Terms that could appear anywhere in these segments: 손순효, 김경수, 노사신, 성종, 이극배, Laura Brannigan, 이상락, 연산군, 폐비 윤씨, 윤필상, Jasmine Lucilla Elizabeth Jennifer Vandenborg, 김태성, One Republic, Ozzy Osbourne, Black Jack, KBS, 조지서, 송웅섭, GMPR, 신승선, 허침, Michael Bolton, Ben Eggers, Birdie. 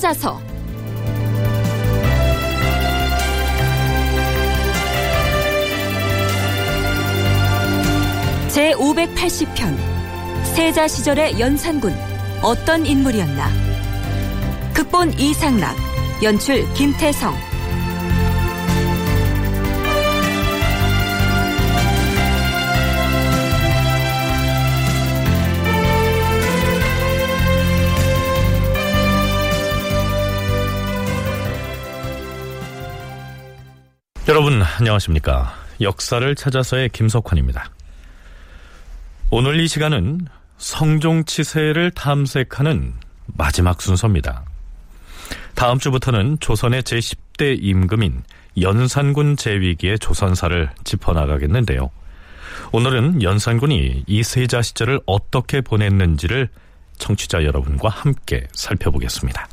찾아서. 제580편 세자 시절의 연산군, 어떤 인물이었나. 극본 이상락, 연출 김태성. 여러분 안녕하십니까. 역사를 찾아서의 김석환입니다. 오늘 이 시간은 성종 치세를 탐색하는 마지막 순서입니다. 다음 주부터는 조선의 제10대 임금인 연산군 제위기의 조선사를 짚어나가겠는데요. 오늘은 연산군이 이 세자 시절을 어떻게 보냈는지를 청취자 여러분과 함께 살펴보겠습니다.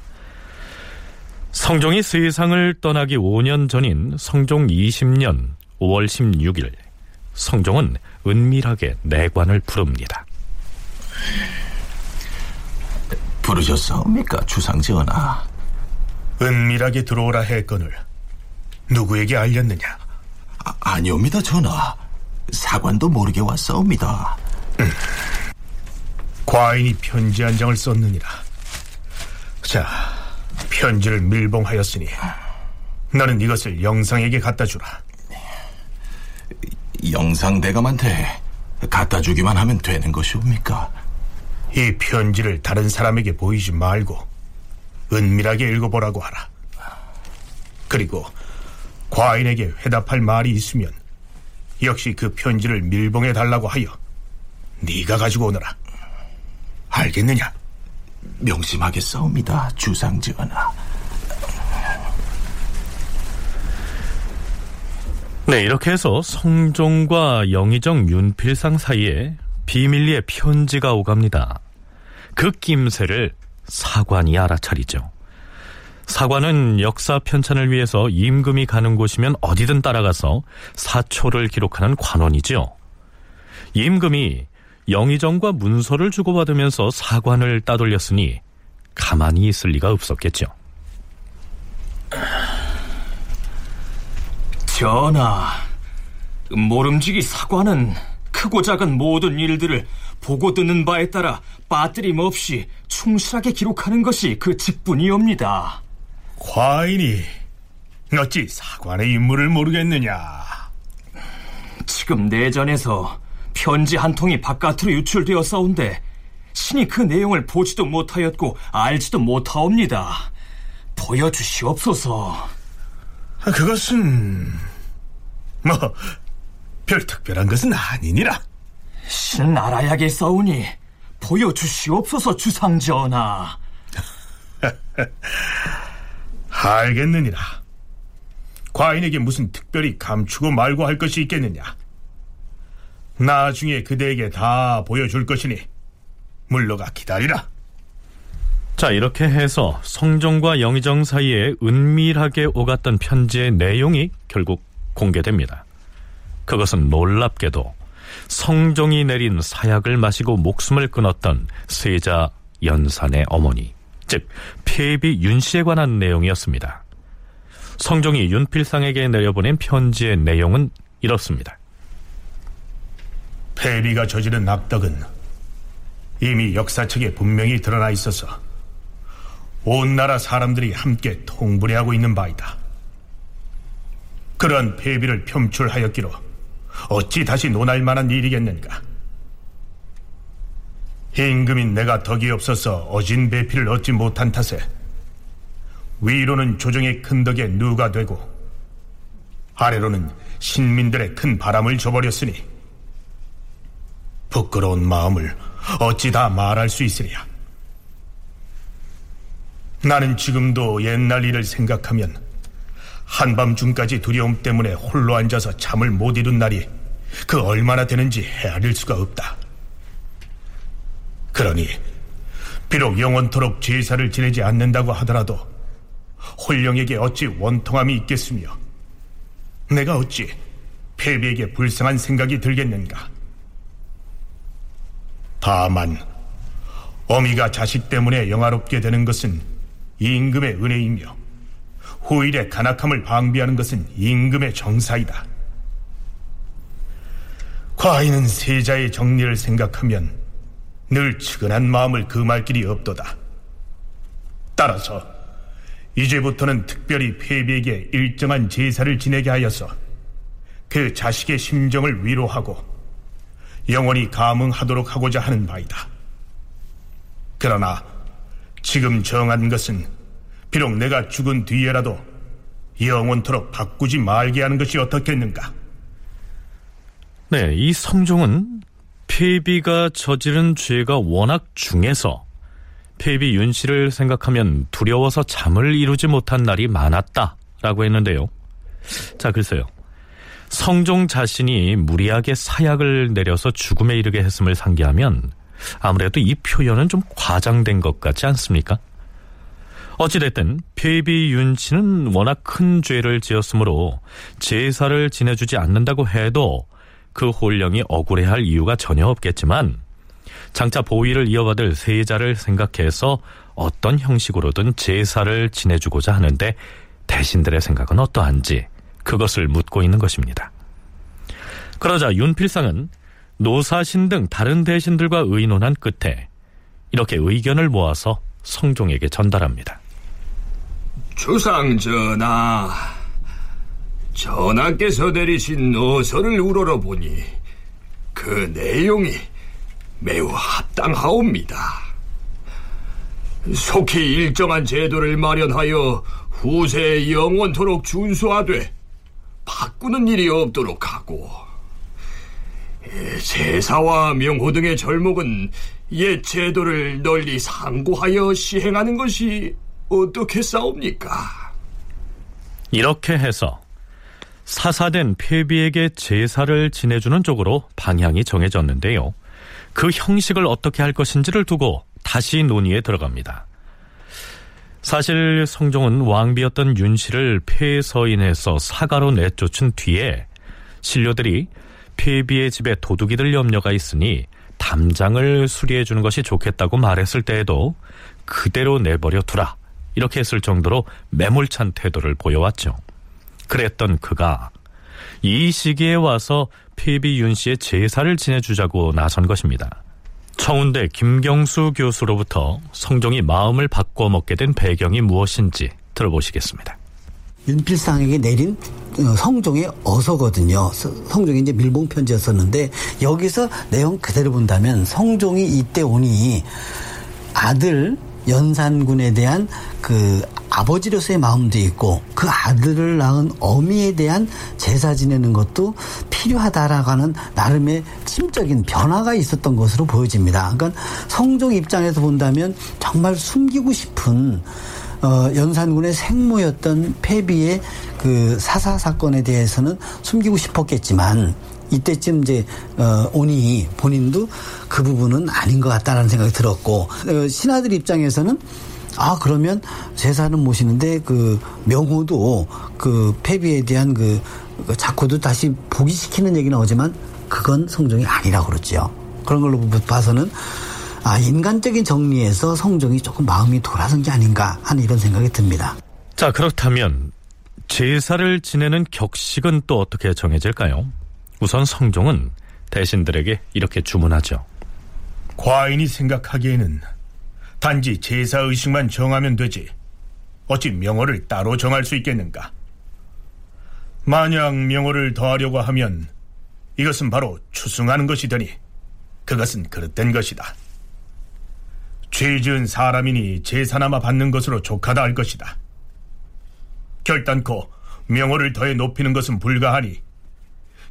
성종이 세상을 떠나기 5년 전인 성종 20년 5월 16일, 성종은 은밀하게 내관을 부릅니다. 부르셨사옵니까, 주상전하? 은밀하게 들어오라 했거늘 누구에게 알렸느냐? 아니옵니다, 전하. 사관도 모르게 왔사옵니다. 과인이 편지 한 장을 썼느니라. 자, 편지를 밀봉하였으니 너는 이것을 영상에게 갖다 주라. 영상 대감한테 갖다 주기만 하면 되는 것이옵니까? 이 편지를 다른 사람에게 보이지 말고 은밀하게 읽어보라고 하라. 그리고 과인에게 회답할 말이 있으면 역시 그 편지를 밀봉해 달라고 하여 네가 가지고 오너라. 알겠느냐? 명심하겠사옵니다, 주상전하. 네, 이렇게 해서 성종과 영의정 윤필상 사이에 비밀리에 편지가 오갑니다. 그 낌새를 사관이 알아차리죠. 사관은 역사 편찬을 위해서 임금이 가는 곳이면 어디든 따라가서 사초를 기록하는 관원이죠. 임금이 영의정과 문서를 주고받으면서 사관을 따돌렸으니 가만히 있을 리가 없었겠죠. 전하, 모름지기 사관은 크고 작은 모든 일들을 보고 듣는 바에 따라 빠뜨림 없이 충실하게 기록하는 것이 그 직분이옵니다. 과인이 어찌 사관의 임무를 모르겠느냐? 지금 내전에서 편지 한 통이 바깥으로 유출되어 싸운데 신이 그 내용을 보지도 못하였고 알지도 못하옵니다. 보여주시옵소서. 그것은 뭐 별 특별한 것은 아니니라. 신은 알아야겠사오니 보여주시옵소서, 주상전하. 알겠느니라. 과인에게 무슨 특별히 감추고 말고 할 것이 있겠느냐? 나중에 그대에게 다 보여줄 것이니 물러가 기다리라. 자, 이렇게 해서 성종과 영의정 사이에 은밀하게 오갔던 편지의 내용이 결국 공개됩니다. 그것은 놀랍게도 성종이 내린 사약을 마시고 목숨을 끊었던 세자 연산의 어머니, 즉 폐비 윤씨에 관한 내용이었습니다. 성종이 윤필상에게 내려보낸 편지의 내용은 이렇습니다. 폐비가 저지른 악덕은 이미 역사책에 분명히 드러나 있어서 온 나라 사람들이 함께 통분해하고 있는 바이다. 그러한 폐비를 표출하였기로 어찌 다시 논할 만한 일이겠는가? 임금인 내가 덕이 없어서 어진 배필을 얻지 못한 탓에 위로는 조정의 큰 덕에 누가 되고 아래로는 신민들의 큰 바람을 줘버렸으니 부끄러운 마음을 어찌 다 말할 수 있으랴. 나는 지금도 옛날 일을 생각하면 한밤중까지 두려움 때문에 홀로 앉아서 잠을 못 이룬 날이 그 얼마나 되는지 헤아릴 수가 없다. 그러니 비록 영원토록 제사를 지내지 않는다고 하더라도 홀령에게 어찌 원통함이 있겠으며 내가 어찌 폐비에게 불쌍한 생각이 들겠는가? 다만 어미가 자식 때문에 영화롭게 되는 것은 임금의 은혜이며 호일의 간악함을 방비하는 것은 임금의 정사이다. 과인은 세자의 정리를 생각하면 늘 측은한 마음을 금할 길이 없도다. 따라서 이제부터는 특별히 폐비에게 일정한 제사를 지내게 하여서 그 자식의 심정을 위로하고 영원히 감응하도록 하고자 하는 바이다. 그러나 지금 정한 것은 비록 내가 죽은 뒤에라도 영원토록 바꾸지 말게 하는 것이 어떻겠는가? 네, 이 성종은 폐비가 저지른 죄가 워낙 중해서 폐비 윤씨를 생각하면 두려워서 잠을 이루지 못한 날이 많았다라고 했는데요. 자, 글쎄요, 성종 자신이 무리하게 사약을 내려서 죽음에 이르게 했음을 상기하면 아무래도 이 표현은 좀 과장된 것 같지 않습니까? 어찌됐든 폐비 윤씨는 워낙 큰 죄를 지었으므로 제사를 지내주지 않는다고 해도 그 홀령이 억울해할 이유가 전혀 없겠지만 장차 보위를 이어받을 세자를 생각해서 어떤 형식으로든 제사를 지내주고자 하는데 대신들의 생각은 어떠한지 그것을 묻고 있는 것입니다. 그러자 윤필상은 노사신 등 다른 대신들과 의논한 끝에 이렇게 의견을 모아서 성종에게 전달합니다. 주상전하, 전하께서 내리신 노서를 우러러보니 그 내용이 매우 합당하옵니다. 속히 일정한 제도를 마련하여 후세에 영원토록 준수하되 바꾸는 일이 없도록 하고, 제사와 명호 등의 절목은 옛 제도를 널리 상고하여 시행하는 것이 어떻겠사옵니까? 이렇게 해서 사사된 폐비에게 제사를 지내주는 쪽으로 방향이 정해졌는데요. 그 형식을 어떻게 할 것인지를 두고 다시 논의에 들어갑니다. 사실 성종은 왕비였던 윤씨를 폐서인해서 사가로 내쫓은 뒤에 신료들이 폐비의 집에 도둑이 들 염려가 있으니 담장을 수리해주는 것이 좋겠다고 말했을 때에도 그대로 내버려 두라 이렇게 했을 정도로 매몰찬 태도를 보여왔죠. 그랬던 그가 이 시기에 와서 폐비 윤씨의 제사를 지내주자고 나선 것입니다. 청운대 김경수 교수로부터 성종이 마음을 바꿔 먹게 된 배경이 무엇인지 들어보시겠습니다. 윤필상에게 내린 성종의 어서거든요. 성종이 이제 밀봉 편지였었는데 여기서 내용 그대로 본다면 성종이 이때 오니 아들 연산군에 대한 그 아버지로서의 마음도 있고 그 아들을 낳은 어미에 대한 제사 지내는 것도 필요하다라고 하는 나름의 심적인 변화가 있었던 것으로 보여집니다. 그러니까 성종 입장에서 본다면 정말 숨기고 싶은 연산군의 생모였던 폐비의 그 사사 사건에 대해서는 숨기고 싶었겠지만 이때쯤 이제 오니 본인도 그 부분은 아닌 것 같다라는 생각이 들었고, 신하들 입장에서는 아 그러면 제사는 모시는데 그 명호도 그 폐비에 대한 그 자코도 다시 복위시키는 얘기는 나오지만 그건 성종이 아니라고 그러죠. 그런 걸로 봐서는 아 인간적인 정리에서 성종이 조금 마음이 돌아선 게 아닌가 하는 이런 생각이 듭니다. 자, 그렇다면 제사를 지내는 격식은 또 어떻게 정해질까요? 우선 성종은 대신들에게 이렇게 주문하죠. 과인이 생각하기에는 단지 제사 의식만 정하면 되지 어찌 명호를 따로 정할 수 있겠는가? 만약 명호를 더하려고 하면 이것은 바로 추승하는 것이 되니 그것은 그릇된 것이다. 죄 지은 사람이니 제사나마 받는 것으로 족하다 할 것이다. 결단코 명호를 더해 높이는 것은 불가하니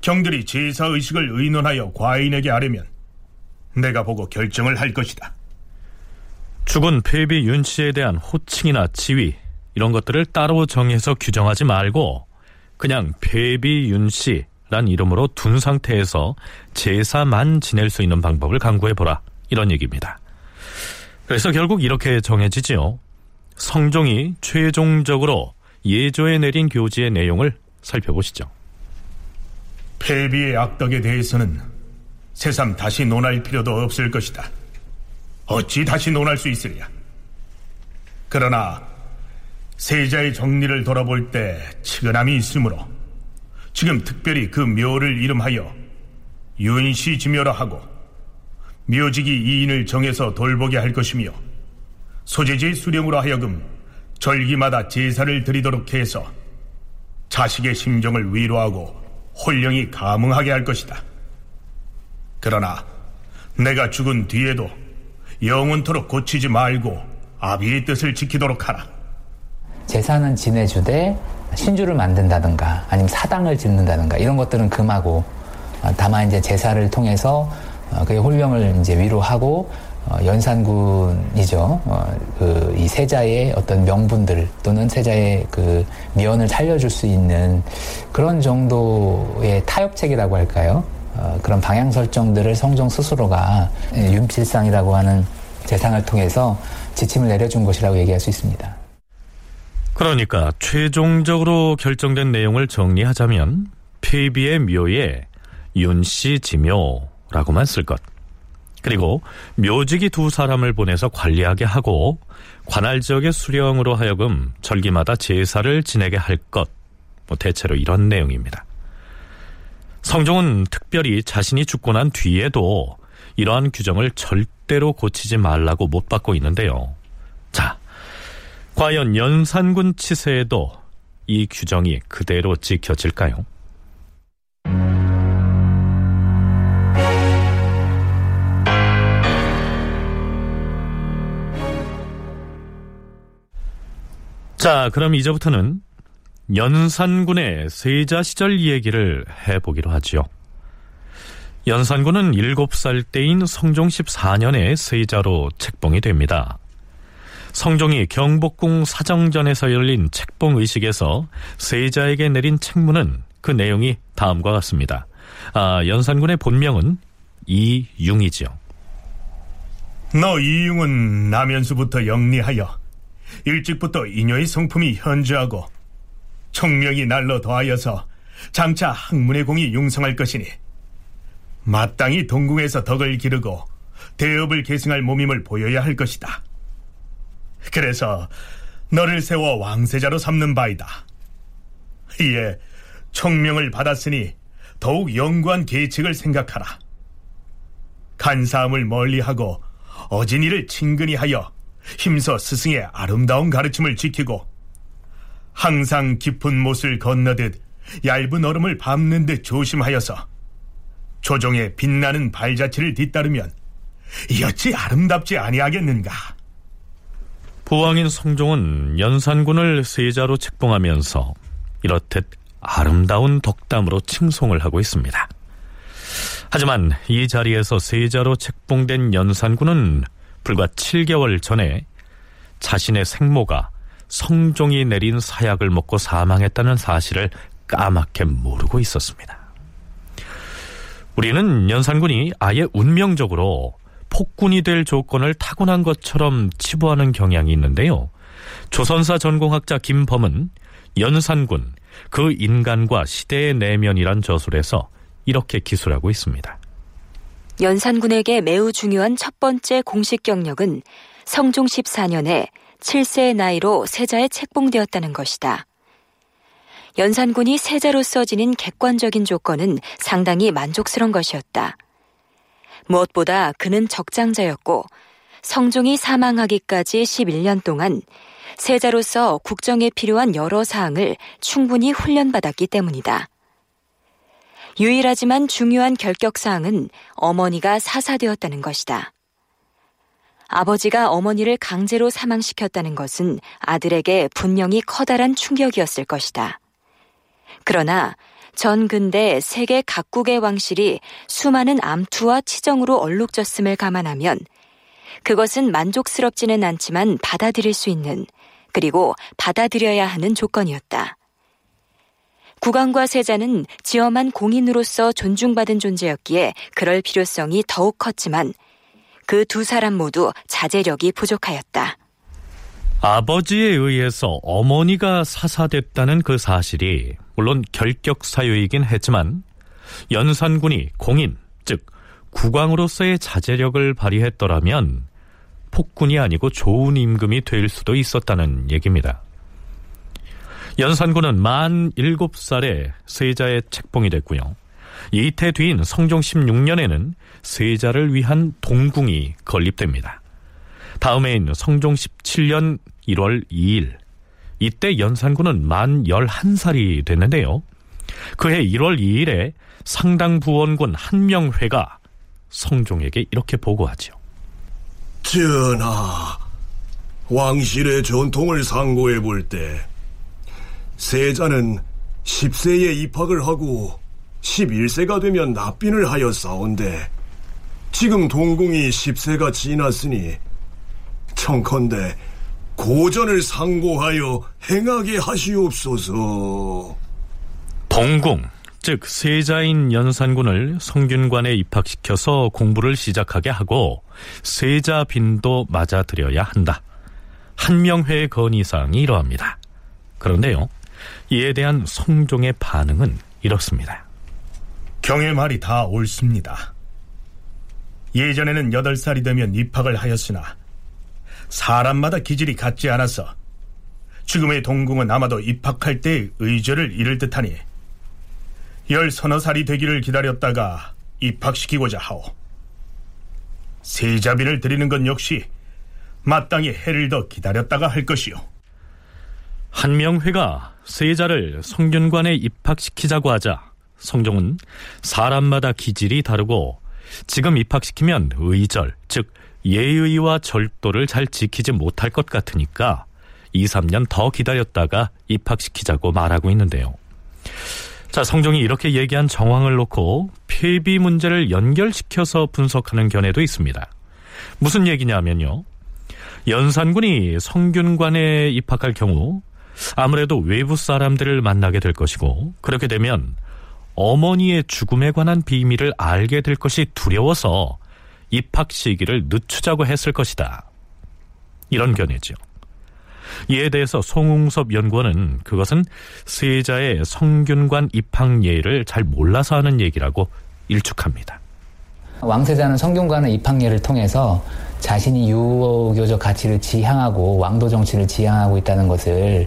경들이 제사의식을 의논하여 과인에게 아뢰면 내가 보고 결정을 할 것이다. 죽은 폐비 윤씨에 대한 호칭이나 지위 이런 것들을 따로 정해서 규정하지 말고 그냥 폐비 윤씨란 이름으로 둔 상태에서 제사만 지낼 수 있는 방법을 강구해보라 이런 얘기입니다. 그래서 결국 이렇게 정해지지요. 성종이 최종적으로 예조에 내린 교지의 내용을 살펴보시죠. 폐비의 악덕에 대해서는 새삼 다시 논할 필요도 없을 것이다. 어찌 다시 논할 수 있으랴. 그러나 세자의 정리를 돌아볼 때 측은함이 있으므로 지금 특별히 그 묘를 이름하여 윤씨 지묘라 하고 묘직이 이인을 정해서 돌보게 할 것이며 소재지의 수령으로 하여금 절기마다 제사를 드리도록 해서 자식의 심정을 위로하고 혼령이 감응하게 할 것이다. 그러나 내가 죽은 뒤에도 영원토록 고치지 말고 아비의 뜻을 지키도록 하라. 제사는 지내주되 신주를 만든다든가 아니면 사당을 짓는다든가 이런 것들은 금하고, 다만 이제 제사를 통해서 그의 혼령을 이제 위로하고 연산군이죠. 그 이 세자의 어떤 명분들 또는 세자의 그 미언을 살려줄 수 있는 그런 정도의 타협책이라고 할까요? 그런 방향 설정들을 성종 스스로가 윤필상이라고 하는 재상을 통해서 지침을 내려준 것이라고 얘기할 수 있습니다. 그러니까 최종적으로 결정된 내용을 정리하자면 폐비의 묘에 윤씨 지묘라고만 쓸 것, 그리고 묘직이 두 사람을 보내서 관리하게 하고 관할 지역의 수령으로 하여금 절기마다 제사를 지내게 할 것, 뭐 대체로 이런 내용입니다. 성종은 특별히 자신이 죽고 난 뒤에도 이러한 규정을 절대로 고치지 말라고 못 받고 있는데요. 자, 과연 연산군 치세에도 이 규정이 그대로 지켜질까요? 자, 그럼 이제부터는 연산군의 세자 시절 이야기를 해보기로 하지요. 연산군은 7살 때인 성종 14년에 세자로 책봉이 됩니다. 성종이 경복궁 사정전에서 열린 책봉의식에서 세자에게 내린 책문은 그 내용이 다음과 같습니다. 연산군의 본명은 이융이지요. 너 이융은 남연수부터 영리하여 일찍부터 인여의 성품이 현저하고 총명이 날로 더하여서 장차 학문의 공이 융성할 것이니 마땅히 동궁에서 덕을 기르고 대업을 계승할 몸임을 보여야 할 것이다. 그래서 너를 세워 왕세자로 삼는 바이다. 이에 총명을 받았으니 더욱 영구한 계책을 생각하라. 간사함을 멀리하고 어진이를 친근히 하여 힘써 스승의 아름다운 가르침을 지키고 항상 깊은 못을 건너듯 얇은 얼음을 밟는 듯 조심하여서 조종의 빛나는 발자취를 뒤따르면 여치 아름답지 아니하겠는가. 부왕인 성종은 연산군을 세자로 책봉하면서 이렇듯 아름다운 덕담으로 칭송을 하고 있습니다. 하지만 이 자리에서 세자로 책봉된 연산군은 불과 7개월 전에 자신의 생모가 성종이 내린 사약을 먹고 사망했다는 사실을 까맣게 모르고 있었습니다. 우리는 연산군이 아예 운명적으로 폭군이 될 조건을 타고난 것처럼 치부하는 경향이 있는데요. 조선사 전공학자 김범은 연산군, 그 인간과 시대의 내면이란 저술에서 이렇게 기술하고 있습니다. 연산군에게 매우 중요한 첫 번째 공식 경력은 성종 14년에 7세의 나이로 세자에 책봉되었다는 것이다. 연산군이 세자로서 지닌 객관적인 조건은 상당히 만족스러운 것이었다. 무엇보다 그는 적장자였고 성종이 사망하기까지 11년 동안 세자로서 국정에 필요한 여러 사항을 충분히 훈련받았기 때문이다. 유일하지만 중요한 결격사항은 어머니가 사사되었다는 것이다. 아버지가 어머니를 강제로 사망시켰다는 것은 아들에게 분명히 커다란 충격이었을 것이다. 그러나 전 근대 세계 각국의 왕실이 수많은 암투와 치정으로 얼룩졌음을 감안하면 그것은 만족스럽지는 않지만 받아들일 수 있는, 그리고 받아들여야 하는 조건이었다. 국왕과 세자는 지엄한 공인으로서 존중받은 존재였기에 그럴 필요성이 더욱 컸지만 그 두 사람 모두 자제력이 부족하였다. 아버지에 의해서 어머니가 사사됐다는 그 사실이 물론 결격사유이긴 했지만 연산군이 공인, 즉 국왕으로서의 자제력을 발휘했더라면 폭군이 아니고 좋은 임금이 될 수도 있었다는 얘기입니다. 연산군은 만 7살에 세자의 책봉이 됐고요. 이태 뒤인 성종 16년에는 세자를 위한 동궁이 건립됩니다. 다음해인 성종 17년 1월 2일, 이때 연산군은 만 11살이 됐는데요. 그해 1월 2일에 상당부원군 한명회가 성종에게 이렇게 보고하죠. 전하, 왕실의 전통을 상고해 볼 때 세자는 10세에 입학을 하고 11세가 되면 납빈을 하였사온데 지금 동궁이 10세가 지났으니 청컨대 고전을 상고하여 행하게 하시옵소서. 동궁, 즉 세자인 연산군을 성균관에 입학시켜서 공부를 시작하게 하고 세자 빈도 맞아들여야 한다. 한명회의 건의사항이 이러합니다. 그런데요, 이에 대한 성종의 반응은 이렇습니다. 경의 말이 다 옳습니다. 예전에는 8살이 되면 입학을 하였으나 사람마다 기질이 같지 않아서 지금의 동궁은 아마도 입학할 때의 의제를 잃을 듯하니 13살이 되기를 기다렸다가 입학시키고자 하오. 세자빈을 드리는 건 역시 마땅히 해를 더 기다렸다가 할 것이요. 한명회가 세자를 성균관에 입학시키자고 하자 성종은 사람마다 기질이 다르고 지금 입학시키면 의절, 즉 예의와 절도를 잘 지키지 못할 것 같으니까 2-3년 더 기다렸다가 입학시키자고 말하고 있는데요. 자, 성종이 이렇게 얘기한 정황을 놓고 폐비 문제를 연결시켜서 분석하는 견해도 있습니다. 무슨 얘기냐면요, 연산군이 성균관에 입학할 경우 아무래도 외부 사람들을 만나게 될 것이고, 그렇게 되면 어머니의 죽음에 관한 비밀을 알게 될 것이 두려워서 입학 시기를 늦추자고 했을 것이다, 이런 견해죠. 이에 대해서 송웅섭 연구원은 그것은 세자의 성균관 입학 예의를 잘 몰라서 하는 얘기라고 일축합니다. 왕세자는 성균관의 입학 예를 통해서 자신이 유교적 가치를 지향하고 왕도 정치를 지향하고 있다는 것을,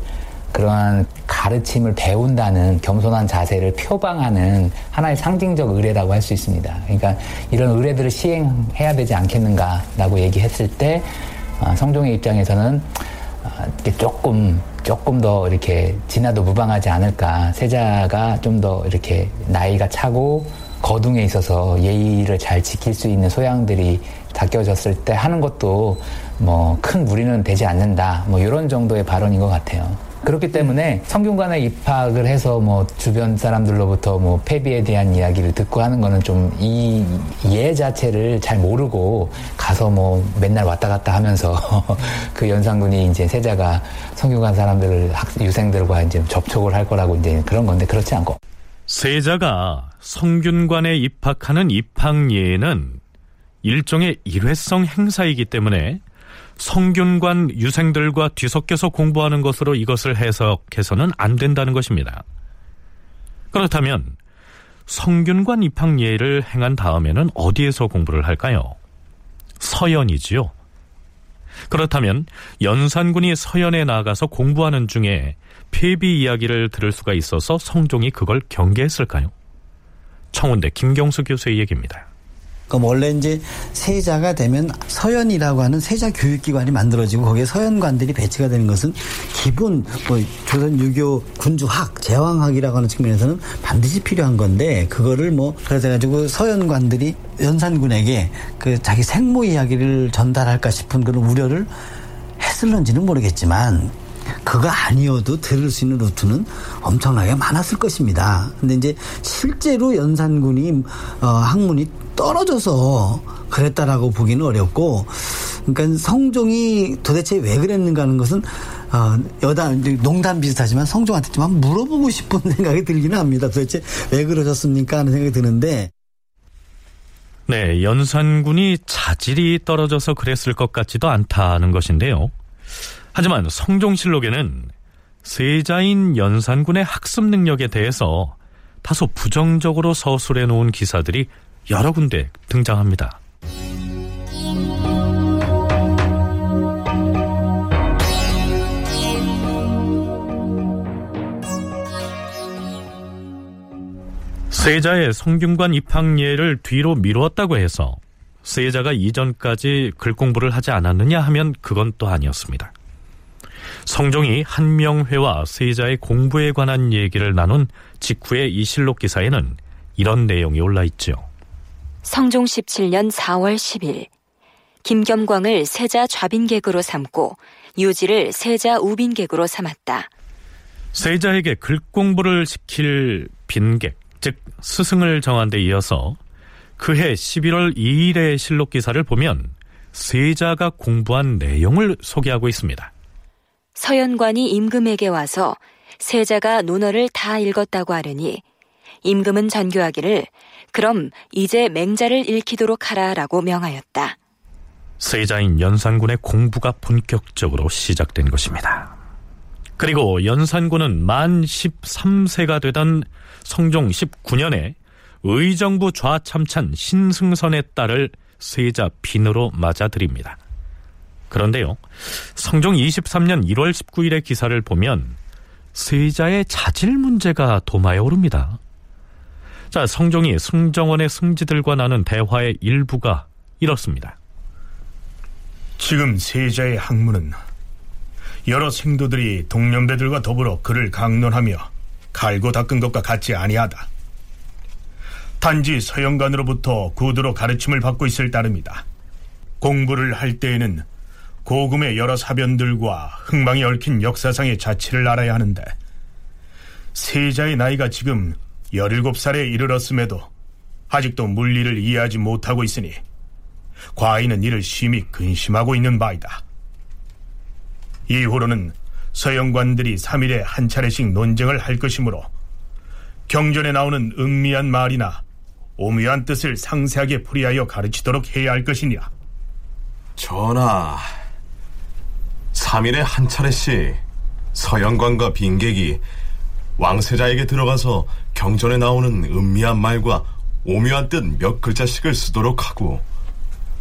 그러한 가르침을 배운다는 겸손한 자세를 표방하는 하나의 상징적 의례라고 할 수 있습니다. 그러니까 이런 의례들을 시행해야 되지 않겠는가라고 얘기했을 때 성종의 입장에서는 조금 더 이렇게 지나도 무방하지 않을까, 세자가 좀 더 이렇게 나이가 차고 거둥에 있어서 예의를 잘 지킬 수 있는 소양들이 닦여졌을 때 하는 것도 뭐 큰 무리는 되지 않는다, 뭐 이런 정도의 발언인 것 같아요. 그렇기 때문에 성균관에 입학을 해서 뭐 주변 사람들로부터 뭐 폐비에 대한 이야기를 듣고 하는 거는 좀 이 예 자체를 잘 모르고 가서 뭐 맨날 왔다 갔다 하면서 그 연산군이 이제 세자가 성균관 사람들을 유생들과 이제 접촉을 할 거라고 이제 그런 건데, 그렇지 않고 세자가 성균관에 입학하는 입학 예는 일종의 일회성 행사이기 때문에 성균관 유생들과 뒤섞여서 공부하는 것으로 이것을 해석해서는 안 된다는 것입니다. 그렇다면 성균관 입학 예를 행한 다음에는 어디에서 공부를 할까요? 서연이지요. 그렇다면 연산군이 서연에 나가서 공부하는 중에 폐비 이야기를 들을 수가 있어서 성종이 그걸 경계했을까요? 청운대 김경수 교수의 얘기입니다. 그럼 원래 이제 세자가 되면 서연이라고 하는 세자 교육기관이 만들어지고 거기에 서연관들이 배치가 되는 것은 기본 뭐 조선 유교 군주학 제왕학이라고 하는 측면에서는 반드시 필요한 건데, 그거를 뭐 그래서 가지고 서연관들이 연산군에게 그 자기 생모 이야기를 전달할까 싶은 그런 우려를 했을런지는 모르겠지만 그거 아니어도 들을 수 있는 루트는 엄청나게 많았을 것입니다. 근데 이제 실제로 연산군이 학문이 떨어져서 그랬다라고 보기는 어렵고, 그러니까 성종이 도대체 왜 그랬는가 하는 것은 농담 비슷하지만 성종한테 좀 한번 물어보고 싶은 생각이 들기는 합니다. 도대체 왜 그러셨습니까 하는 생각이 드는데, 네, 연산군이 자질이 떨어져서 그랬을 것 같지도 않다는 것인데요. 하지만 성종실록에는 세자인 연산군의 학습 능력에 대해서 다소 부정적으로 서술해 놓은 기사들이 여러 군데 등장합니다. 세자의 성균관 입학 예를 뒤로 미루었다고 해서 세자가 이전까지 글공부를 하지 않았느냐 하면 그건 또 아니었습니다. 성종이 한명회와 세자의 공부에 관한 얘기를 나눈 직후의 이 실록 기사에는 이런 내용이 올라있지요. 성종 17년 4월 10일 김겸광을 세자 좌빈객으로 삼고 유지를 세자 우빈객으로 삼았다. 세자에게 글공부를 시킬 빈객, 즉 스승을 정한 데 이어서 그해 11월 2일의 실록 기사를 보면 세자가 공부한 내용을 소개하고 있습니다. 서연관이 임금에게 와서 세자가 논어를 다 읽었다고 하르니 임금은 전교하기를 그럼 이제 맹자를 읽히도록 하라라고 명하였다. 세자인 연산군의 공부가 본격적으로 시작된 것입니다. 그리고 연산군은 만 13세가 되던 성종 19년에 의정부 좌참찬 신승선의 딸을 세자 빈으로 맞아들입니다. 그런데요, 성종 23년 1월 19일의 기사를 보면 세자의 자질 문제가 도마에 오릅니다. 자, 성종이 승정원의 승지들과 나눈 대화의 일부가 이렇습니다. 지금 세자의 학문은 여러 생도들이 동년배들과 더불어 그를 강론하며 갈고 닦은 것과 같지 아니하다. 단지 서연관으로부터 구두로 가르침을 받고 있을 따름이다. 공부를 할 때에는 고금의 여러 사변들과 흥망이 얽힌 역사상의 자취를 알아야 하는데 세자의 나이가 지금 17살에 이르렀음에도 아직도 물리를 이해하지 못하고 있으니 과인은 이를 심히 근심하고 있는 바이다. 이후로는 서연관들이 3일에 한 차례씩 논쟁을 할 것이므로 경전에 나오는 음미한 말이나 오묘한 뜻을 상세하게 풀이하여 가르치도록 해야 할 것이니라. 전하, 3일에 한 차례씩 서연관과 빈객이 왕세자에게 들어가서 경전에 나오는 음미한 말과 오묘한 뜻 몇 글자씩을 쓰도록 하고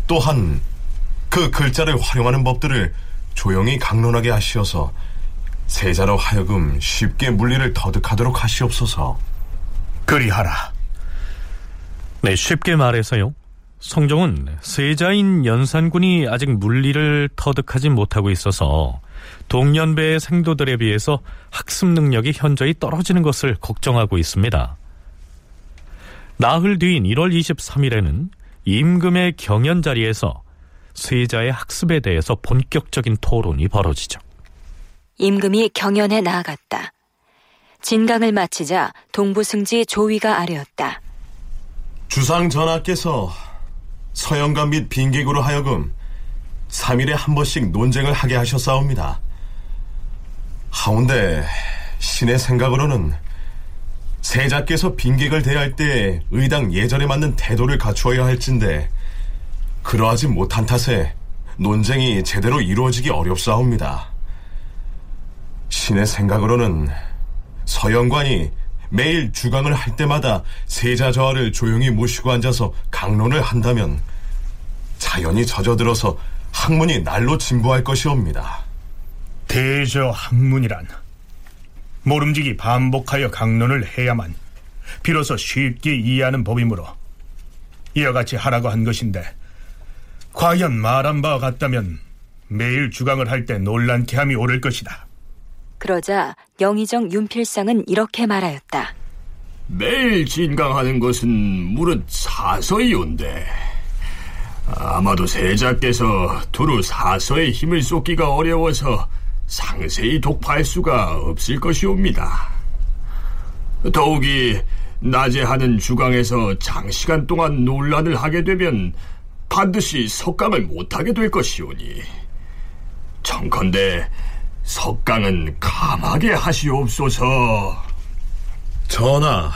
또한 그 글자를 활용하는 법들을 조용히 강론하게 하시어서 세자로 하여금 쉽게 물리를 터득하도록 하시옵소서. 그리하라. 네, 쉽게 말해서요, 성종은 세자인 연산군이 아직 물리를 터득하지 못하고 있어서 동년배의 생도들에 비해서 학습 능력이 현저히 떨어지는 것을 걱정하고 있습니다. 나흘 뒤인 1월 23일에는 임금의 경연 자리에서 세자의 학습에 대해서 본격적인 토론이 벌어지죠. 임금이 경연에 나아갔다. 진강을 마치자 동부승지 조위가 아뢰었다. 주상 전하께서 서연관 및 빈객으로 하여금 3일에 한 번씩 논쟁을 하게 하셨사옵니다. 하운데 신의 생각으로는 세자께서 빈객을 대할 때 의당 예절에 맞는 태도를 갖추어야 할진데 그러하지 못한 탓에 논쟁이 제대로 이루어지기 어렵사옵니다. 신의 생각으로는 서연관이 매일 주강을 할 때마다 세자 저하를 조용히 모시고 앉아서 강론을 한다면 자연히 젖어들어서 학문이 날로 진보할 것이옵니다. 대저 학문이란 모름지기 반복하여 강론을 해야만 비로소 쉽게 이해하는 법이므로 이와 같이 하라고 한 것인데 과연 말한 바와 같다면 매일 주강을 할 때 논란케 함이 오를 것이다. 그러자 영의정 윤필상은 이렇게 말하였다. 매일 진강하는 것은 무릇 사서이온데 아마도 세자께서 두루 사서의 힘을 쏟기가 어려워서 상세히 독파할 수가 없을 것이옵니다. 더욱이 낮에 하는 주강에서 장시간 동안 논란을 하게 되면 반드시 석강을 못하게 될 것이오니 청컨대 석강은 감하게 하시옵소서. 전하,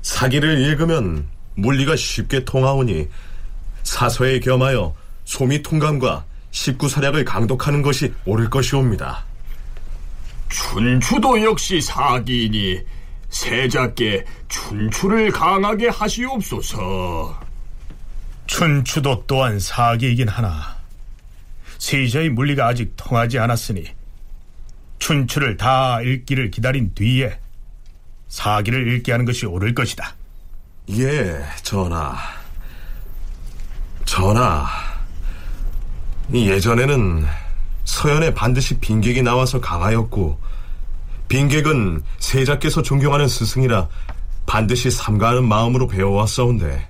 사기를 읽으면 물리가 쉽게 통하오니 사서에 겸하여 소미 통감과 19사략을 강독하는 것이 옳을 것이옵니다. 춘추도 역시 사기이니 세자께 춘추를 강하게 하시옵소서. 춘추도 또한 사기이긴 하나 세자의 물리가 아직 통하지 않았으니 춘추를 다 읽기를 기다린 뒤에 사기를 읽게 하는 것이 옳을 것이다. 예, 전하. 전하, 예전에는 서연에 반드시 빈객이 나와서 강하였고 빈객은 세자께서 존경하는 스승이라 반드시 삼가하는 마음으로 배워왔사온데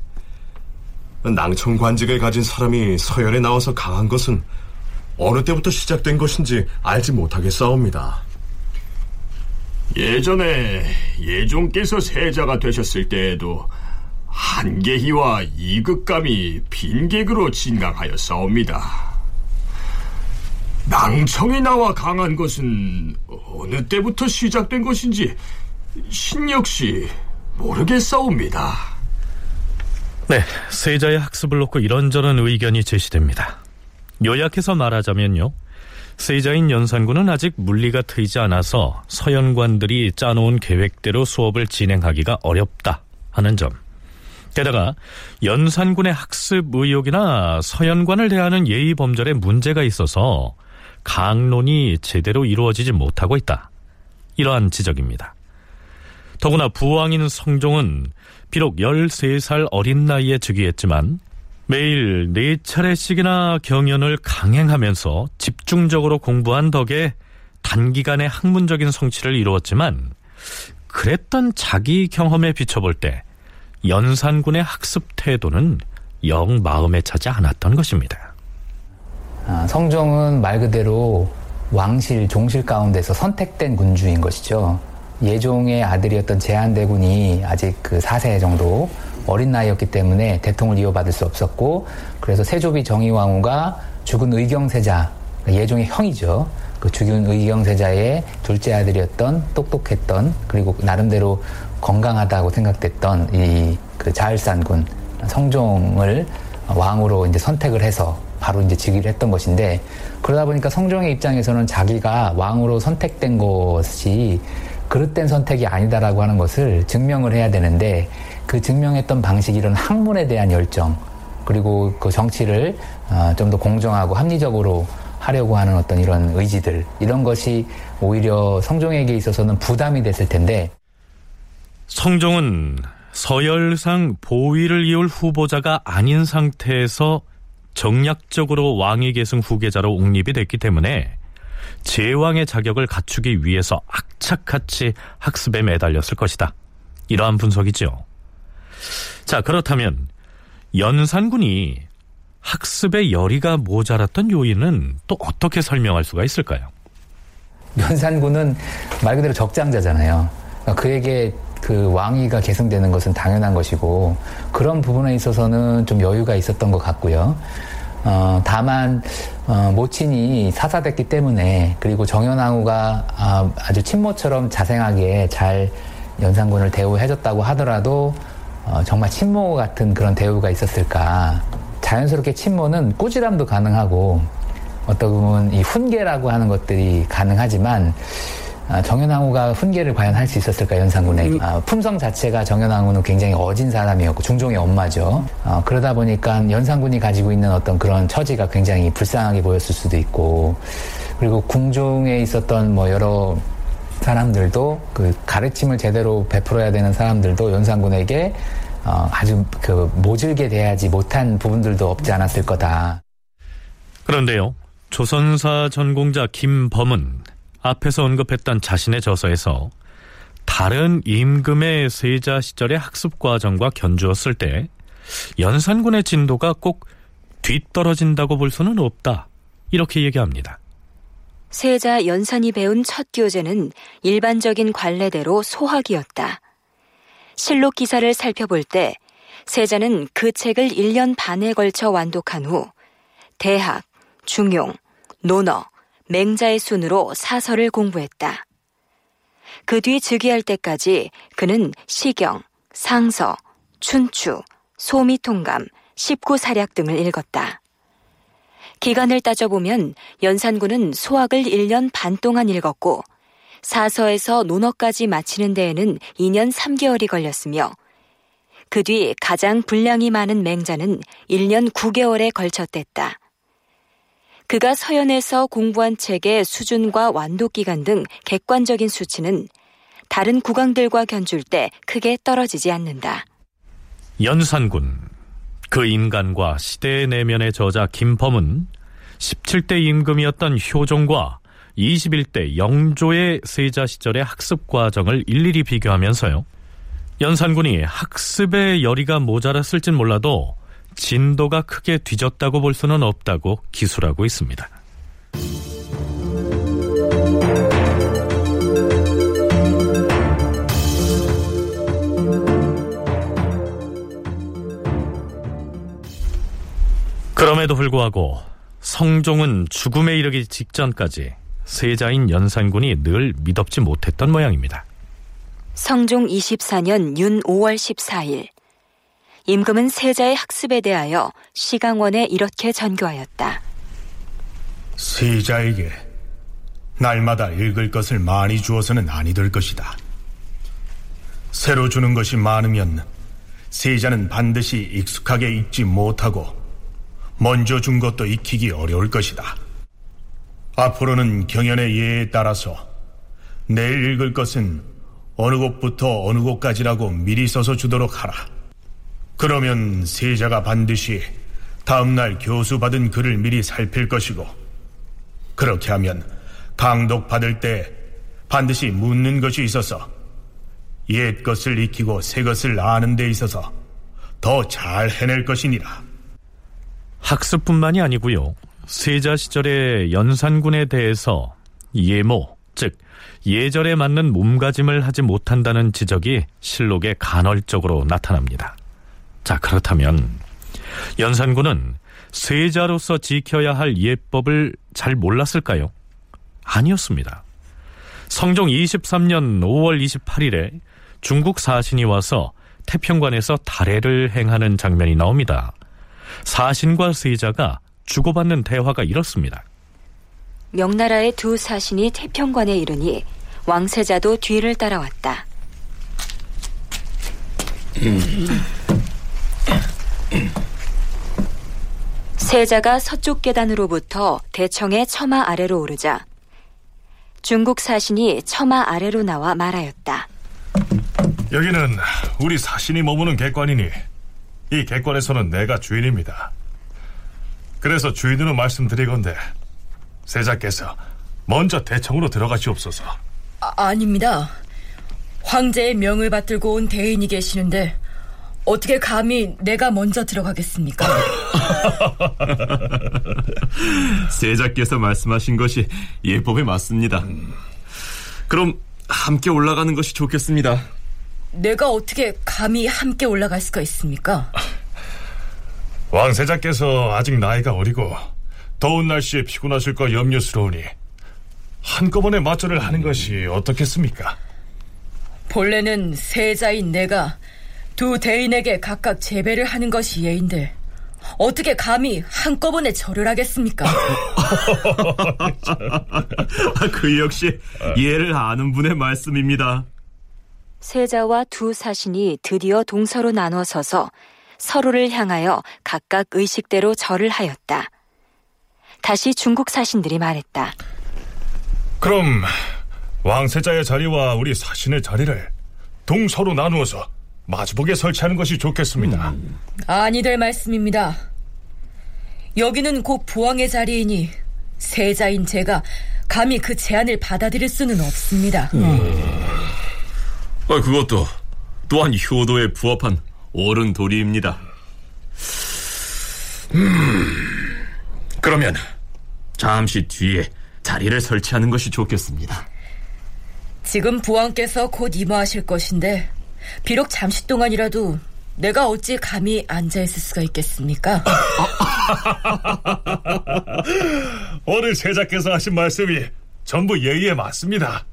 낭청관직을 가진 사람이 서연에 나와서 강한 것은 어느 때부터 시작된 것인지 알지 못하겠사옵니다. 예전에 예종께서 세자가 되셨을 때에도 한계희와 이극감이 빈객으로 진강하였사옵니다. 낭청이 나와 강한 것은 어느 때부터 시작된 것인지 신 역시 모르겠사옵니다. 네, 세자의 학습을 놓고 이런저런 의견이 제시됩니다. 요약해서 말하자면요, 세자인 연산군은 아직 물리가 트이지 않아서 서연관들이 짜놓은 계획대로 수업을 진행하기가 어렵다 하는 점, 게다가 연산군의 학습 의욕이나 서연관을 대하는 예의 범절에 문제가 있어서 강론이 제대로 이루어지지 못하고 있다, 이러한 지적입니다. 더구나 부왕인 성종은 비록 13살 어린 나이에 즉위했지만 매일 4차례씩이나 경연을 강행하면서 집중적으로 공부한 덕에 단기간에 학문적인 성취를 이루었지만 그랬던 자기 경험에 비춰볼 때 연산군의 학습 태도는 영 마음에 차지 않았던 것입니다. 성종은 말 그대로 왕실, 종실 가운데서 선택된 군주인 것이죠. 예종의 아들이었던 제한대군이 아직 4세 정도 어린 나이였기 때문에 대통을 이어받을 수 없었고, 그래서 세조비 정의왕후가 죽은 의경세자, 예종의 형이죠. 그 죽은 의경세자의 둘째 아들이었던 똑똑했던, 그리고 나름대로 건강하다고 생각됐던 이 자을산군 성종을 왕으로 이제 선택을 해서 바로 이제 즉위를 했던 것인데, 그러다 보니까 성종의 입장에서는 자기가 왕으로 선택된 것이 그릇된 선택이 아니다라고 하는 것을 증명을 해야 되는데, 그 증명했던 방식이 이런 학문에 대한 열정, 그리고 그 정치를 좀 더 공정하고 합리적으로 하려고 하는 어떤 이런 의지들, 이런 것이 오히려 성종에게 있어서는 부담이 됐을 텐데, 성종은 서열상 보위를 이을 후보자가 아닌 상태에서 정략적으로 왕위 계승 후계자로 옹립이 됐기 때문에 제왕의 자격을 갖추기 위해서 악착같이 학습에 매달렸을 것이다, 이러한 분석이죠. 자, 그렇다면 연산군이 학습의 열의가 모자랐던 요인은 또 어떻게 설명할 수가 있을까요? 연산군은 말 그대로 적장자잖아요. 그에게 그 왕위가 계승되는 것은 당연한 것이고, 그런 부분에 있어서는 좀 여유가 있었던 것 같고요. 다만 모친이 사사됐기 때문에, 그리고 정현왕후가 아주 친모처럼 자생하게 잘 연산군을 대우해줬다고 하더라도 정말 친모 같은 그런 대우가 있었을까. 자연스럽게 친모는 꾸지람도 가능하고 어떻게 보면 이 훈계라고 하는 것들이 가능하지만, 정현왕후가 훈계를 과연 할 수 있었을까, 연산군에게. 품성 자체가 정현왕후는 굉장히 어진 사람이었고 중종의 엄마죠. 그러다 보니까 연산군이 가지고 있는 어떤 그런 처지가 굉장히 불쌍하게 보였을 수도 있고, 그리고 궁중에 있었던 뭐 여러 사람들도 그 가르침을 제대로 베풀어야 되는 사람들도 연산군에게 아주 그 모질게 대하지 못한 부분들도 없지 않았을 거다. 그런데요, 조선사 전공자 김범은 앞에서 언급했던 자신의 저서에서 다른 임금의 세자 시절의 학습과정과 견주었을 때 연산군의 진도가 꼭 뒤떨어진다고 볼 수는 없다, 이렇게 얘기합니다. 세자 연산이 배운 첫 교재는 일반적인 관례대로 소학이었다. 실록 기사를 살펴볼 때 세자는 그 책을 1년 반에 걸쳐 완독한 후 대학, 중용, 논어, 맹자의 순으로 사서를 공부했다. 그 뒤 즉위할 때까지 그는 시경, 상서, 춘추, 소미통감, 십구사략 등을 읽었다. 기간을 따져보면 연산군은 소학을 1년 반 동안 읽었고 사서에서 논어까지 마치는 데에는 2년 3개월이 걸렸으며, 그 뒤 가장 분량이 많은 맹자는 1년 9개월에 걸쳐 뗐다. 그가 서연에서 공부한 책의 수준과 완독 기간 등 객관적인 수치는 다른 국왕들과 견줄 때 크게 떨어지지 않는다. 연산군, 그 인간과 시대의 내면의 저자 김펌은 17대 임금이었던 효종과 21대 영조의 세자 시절의 학습 과정을 일일이 비교하면서요, 연산군이 학습의 열의가 모자랐을진 몰라도 진도가 크게 뒤졌다고 볼 수는 없다고 기술하고 있습니다. 그럼에도 불구하고 성종은 죽음에 이르기 직전까지 세자인 연산군이 늘 미덥지 못했던 모양입니다. 성종 24년 윤 5월 14일, 임금은 세자의 학습에 대하여 시강원에 이렇게 전교하였다. 세자에게 날마다 읽을 것을 많이 주어서는 아니 될 것이다. 새로 주는 것이 많으면 세자는 반드시 익숙하게 읽지 못하고 먼저 준 것도 익히기 어려울 것이다. 앞으로는 경연의 예에 따라서 내일 읽을 것은 어느 곳부터 어느 곳까지라고 미리 써서 주도록 하라. 그러면 세자가 반드시 다음날 교수 받은 글을 미리 살필 것이고, 그렇게 하면 강독 받을 때 반드시 묻는 것이 있어서 옛 것을 익히고 새 것을 아는 데 있어서 더 잘 해낼 것이니라. 학습뿐만이 아니고요, 세자 시절의 연산군에 대해서 예모, 즉 예절에 맞는 몸가짐을 하지 못한다는 지적이 실록에 간헐적으로 나타납니다. 자, 그렇다면 연산군은 세자로서 지켜야 할 예법을 잘 몰랐을까요? 아니었습니다. 성종 23년 5월 28일에 중국 사신이 와서 태평관에서 달해를 행하는 장면이 나옵니다. 사신과 세자가 주고받는 대화가 이렇습니다. 명나라의 두 사신이 태평관에 이르니 왕세자도 뒤를 따라왔다. 세자가 서쪽 계단으로부터 대청의 처마 아래로 오르자 중국 사신이 처마 아래로 나와 말하였다. 여기는 우리 사신이 머무는 객관이니 이 객관에서는 내가 주인입니다. 그래서 주인으로 말씀드리건대 세자께서 먼저 대청으로 들어가시옵소서. 아닙니다. 황제의 명을 받들고 온 대인이 계시는데 어떻게 감히 내가 먼저 들어가겠습니까? 세자께서 말씀하신 것이 예법에 맞습니다. 그럼 함께 올라가는 것이 좋겠습니다. 내가 어떻게 감히 함께 올라갈 수가 있습니까? 왕세자께서 아직 나이가 어리고 더운 날씨에 피곤하실까 염려스러우니 한꺼번에 마찰을 하는 것이 어떻겠습니까? 본래는 세자인 내가 두 대인에게 각각 제배를 하는 것이 예인데 어떻게 감히 한꺼번에 절을 하겠습니까? 그 역시 예를 아는 분의 말씀입니다. 세자와 두 사신이 드디어 동서로 나눠서서 서로를 향하여 각각 의식대로 절을 하였다. 다시 중국 사신들이 말했다. 그럼 왕세자의 자리와 우리 사신의 자리를 동서로 나누어서 마주보게 설치하는 것이 좋겠습니다. 아니 될 말씀입니다. 여기는 곧 부왕의 자리이니 세자인 제가 감히 그 제안을 받아들일 수는 없습니다. 그것도 또한 효도에 부합한 옳은 도리입니다. 그러면 잠시 뒤에 자리를 설치하는 것이 좋겠습니다. 지금 부왕께서 곧 임하실 것인데 비록 잠시 동안이라도 내가 어찌 감히 앉아있을 수가 있겠습니까? 오늘 세자께서 하신 말씀이 전부 예의에 맞습니다.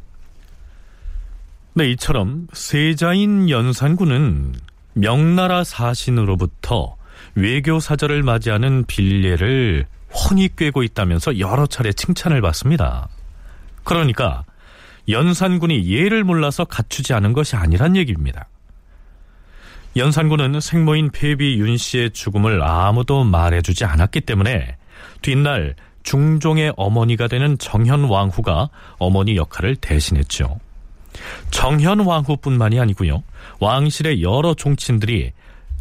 네, 이처럼 세자인 연산군은 명나라 사신으로부터 외교사절을 맞이하는 빌례를 훤히 꿰고 있다면서 여러 차례 칭찬을 받습니다. 그러니까 연산군이 예를 몰라서 갖추지 않은 것이 아니란 얘기입니다. 연산군은 생모인 폐비 윤씨의 죽음을 아무도 말해주지 않았기 때문에 뒷날 중종의 어머니가 되는 정현왕후가 어머니 역할을 대신했죠. 정현왕후뿐만이 아니고요, 왕실의 여러 종친들이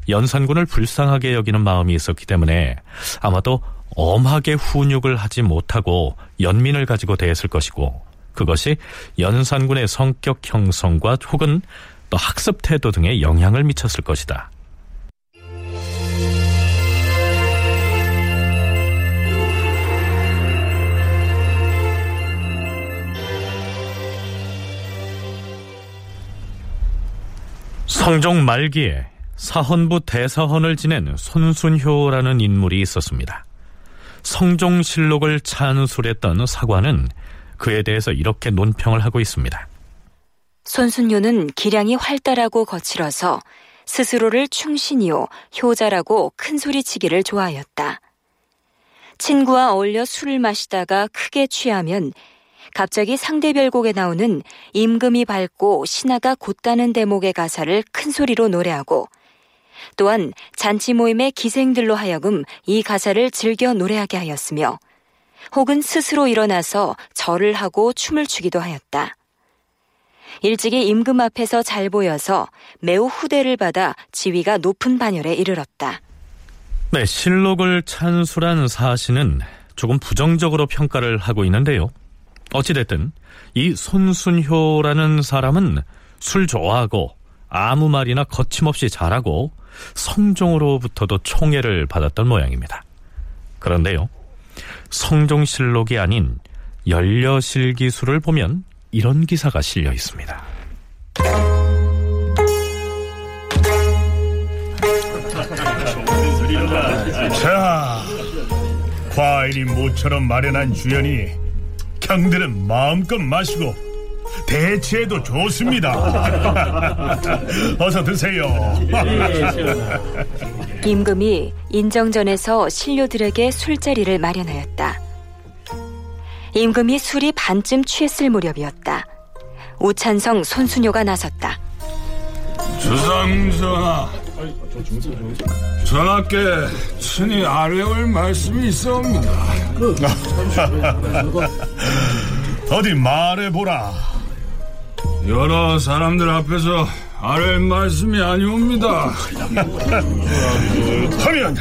연산군을 불쌍하게 여기는 마음이 있었기 때문에 아마도 엄하게 훈육을 하지 못하고 연민을 가지고 대했을 것이고, 그것이 연산군의 성격 형성과 혹은 또 학습 태도 등에 영향을 미쳤을 것이다. 성종 말기에 사헌부 대사헌을 지낸 손순효라는 인물이 있었습니다. 성종실록을 찬술했던 사관은 그에 대해서 이렇게 논평을 하고 있습니다. 손순효는 기량이 활달하고 거칠어서 스스로를 충신이요 효자라고 큰소리치기를 좋아하였다. 친구와 어울려 술을 마시다가 크게 취하면 갑자기 상대별곡에 나오는 임금이 밝고 신하가 곧다는 대목의 가사를 큰소리로 노래하고, 또한 잔치 모임의 기생들로 하여금 이 가사를 즐겨 노래하게 하였으며, 혹은 스스로 일어나서 절을 하고 춤을 추기도 하였다. 일찍이 임금 앞에서 잘 보여서 매우 후대를 받아 지위가 높은 반열에 이르렀다. 네, 실록을 찬술한 사신은 조금 부정적으로 평가를 하고 있는데요, 어찌됐든 이 손순효라는 사람은 술 좋아하고 아무 말이나 거침없이 잘하고 성종으로부터도 총애를 받았던 모양입니다. 그런데요, 성종실록이 아닌 연려실기술을 보면 이런 기사가 실려 있습니다. 자, 과인이 모처럼 마련한 주연이 향들은 마음껏 마시고 대체해도 좋습니다. 어서 드세요. 임금이 인정전에서 신료들에게 술자리를 마련하였다. 임금이 술이 반쯤 취했을 무렵이었다. 우찬성 손순효가 나섰다. 주상전하, 전하께 친히 아뢰올 말씀이 있어옵니다. 어디 말해보라. 여러 사람들 앞에서 아뢰 말씀이 아니옵니다. 하면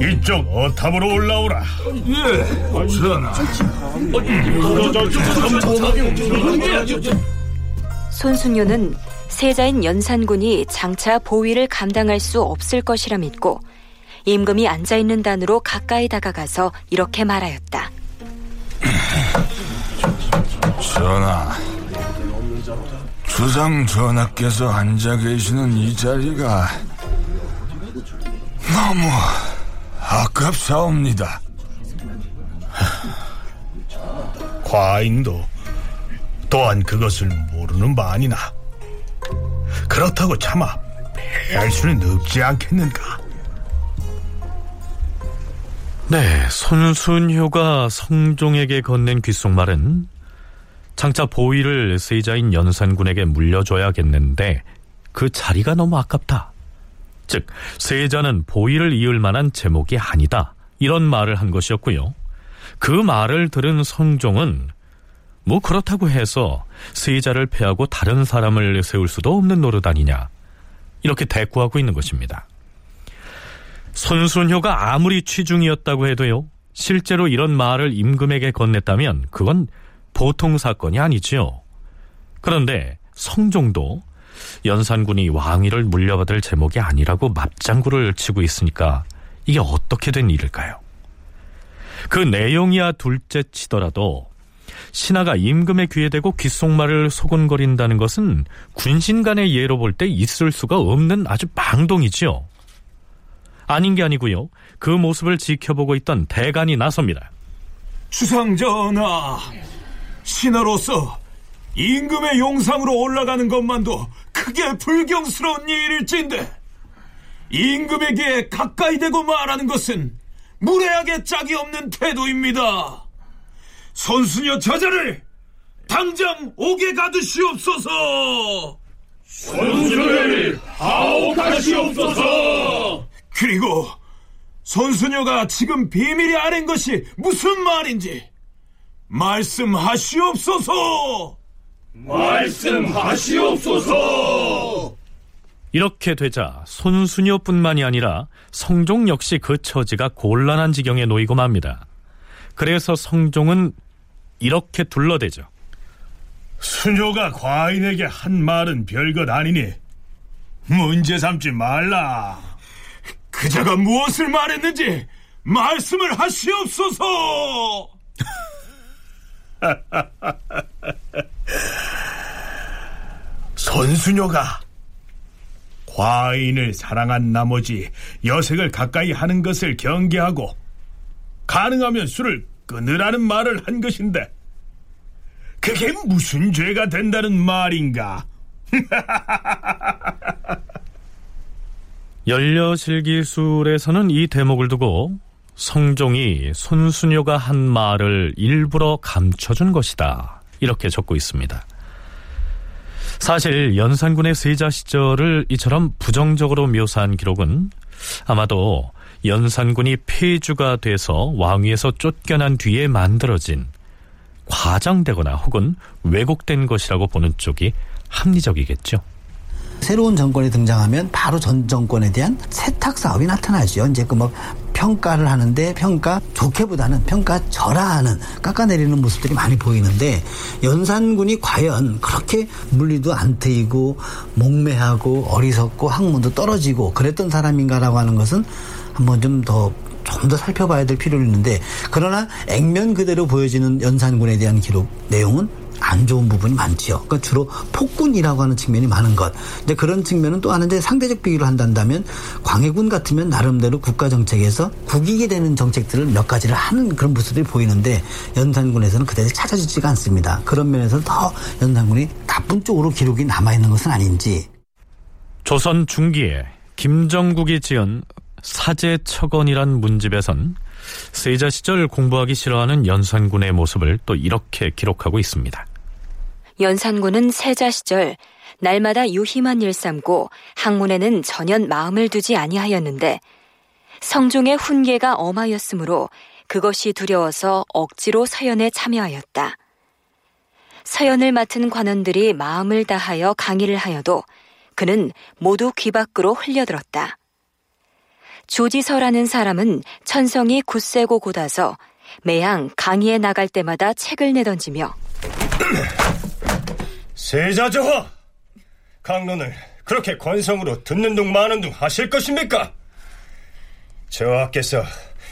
이쪽 어탑으로 올라오라. 예, 전하. 손순효는 세자인 연산군이 장차 보위를 감당할 수 없을 것이라 믿고 임금이 앉아있는 단으로 가까이 다가가서 이렇게 말하였다. 전하, 주상 전하께서 앉아 계시는 이 자리가 너무 아깝사옵니다. 과인도 또한 그것을 모르는 바 아니나 그렇다고 차마 할 수는 없지 않겠는가. 네, 손순효가 성종에게 건넨 귓속말은 장차 보위를 세자인 연산군에게 물려줘야겠는데 그 자리가 너무 아깝다, 즉 세자는 보위를 이을 만한 제목이 아니다, 이런 말을 한 것이었고요, 그 말을 들은 성종은 뭐 그렇다고 해서 세자를 패하고 다른 사람을 세울 수도 없는 노릇 아니냐, 이렇게 대꾸하고 있는 것입니다. 손순효가 아무리 취중이었다고 해도요, 실제로 이런 말을 임금에게 건넸다면 그건 보통 사건이 아니지요. 그런데 성종도 연산군이 왕위를 물려받을 제목이 아니라고 맞장구를 치고 있으니까 이게 어떻게 된 일일까요? 그 내용이야 둘째 치더라도 신하가 임금의 귀에 대고 귓속말을 소곤거린다는 것은 군신 간의 예로 볼 때 있을 수가 없는 아주 망동이지요. 아닌 게 아니고요, 그 모습을 지켜보고 있던 대간이 나섭니다. 주상전하, 신하로서 임금의 용상으로 올라가는 것만도 크게 불경스러운 일일진데 임금의 귀에 가까이 대고 말하는 것은 무례하게 짝이 없는 태도입니다. 손순효 저자를 당장 옥에 가두시옵소서. 손순효를 하옥하시옵소서. 그리고 손순효가 지금 비밀이 아닌 것이 무슨 말인지 말씀하시옵소서. 말씀하시옵소서. 이렇게 되자 손순효뿐만이 아니라 성종 역시 그 처지가 곤란한 지경에 놓이고 맙니다. 그래서 성종은 이렇게 둘러대죠. 순효가 과인에게 한 말은 별것 아니니 문제 삼지 말라. 그자가 무엇을 말했는지 말씀을 하시옵소서. 손순효가 과인을 사랑한 나머지 여색을 가까이 하는 것을 경계하고 가능하면 술을 끊으라는 말을 한 것인데 그게 무슨 죄가 된다는 말인가? 연려실기술에서는 이 대목을 두고 성종이 손순효가 한 말을 일부러 감춰준 것이다, 이렇게 적고 있습니다. 사실 연산군의 세자 시절을 이처럼 부정적으로 묘사한 기록은 아마도 연산군이 폐주가 돼서 왕위에서 쫓겨난 뒤에 만들어진 과장되거나 혹은 왜곡된 것이라고 보는 쪽이 합리적이겠죠. 새로운 정권이 등장하면 바로 전 정권에 대한 세탁 사업이 나타나죠. 이제 그 뭐 평가를 하는데 평가 좋게보다는 평가 절하하는, 깎아내리는 모습들이 많이 보이는데 연산군이 과연 그렇게 물리도 안 트이고 목매하고 어리석고 학문도 떨어지고 그랬던 사람인가라고 하는 것은 한번 좀 더 살펴봐야 될 필요는 있는데, 그러나 액면 그대로 보여지는 연산군에 대한 기록 내용은 안 좋은 부분이 많지요. 그러니까 주로 폭군이라고 하는 측면이 많은 것. 근데 그런 측면은 또 하는데 상대적 비교를 한다면 광해군 같으면 나름대로 국가 정책에서 국익이 되는 정책들을 몇 가지를 하는 그런 모습들이 보이는데 연산군에서는 그대로 찾아지지가 않습니다. 그런 면에서 더 연산군이 나쁜 쪽으로 기록이 남아있는 것은 아닌지. 조선 중기에 김정국이 지은 사제척언이란 문집에선 세자 시절 공부하기 싫어하는 연산군의 모습을 또 이렇게 기록하고 있습니다. 연산군은 세자 시절 날마다 유희만 일삼고 학문에는 전혀 마음을 두지 아니하였는데 성종의 훈계가 엄하였으므로 그것이 두려워서 억지로 서연에 참여하였다. 서연을 맡은 관원들이 마음을 다하여 강의를 하여도 그는 모두 귀 밖으로 흘려들었다. 조지서라는 사람은 천성이 굳세고 곧아서 매양 강의에 나갈 때마다 책을 내던지며 세자저하! 강론을 그렇게 권성으로 듣는 둥 마는 둥 하실 것입니까? 저하께서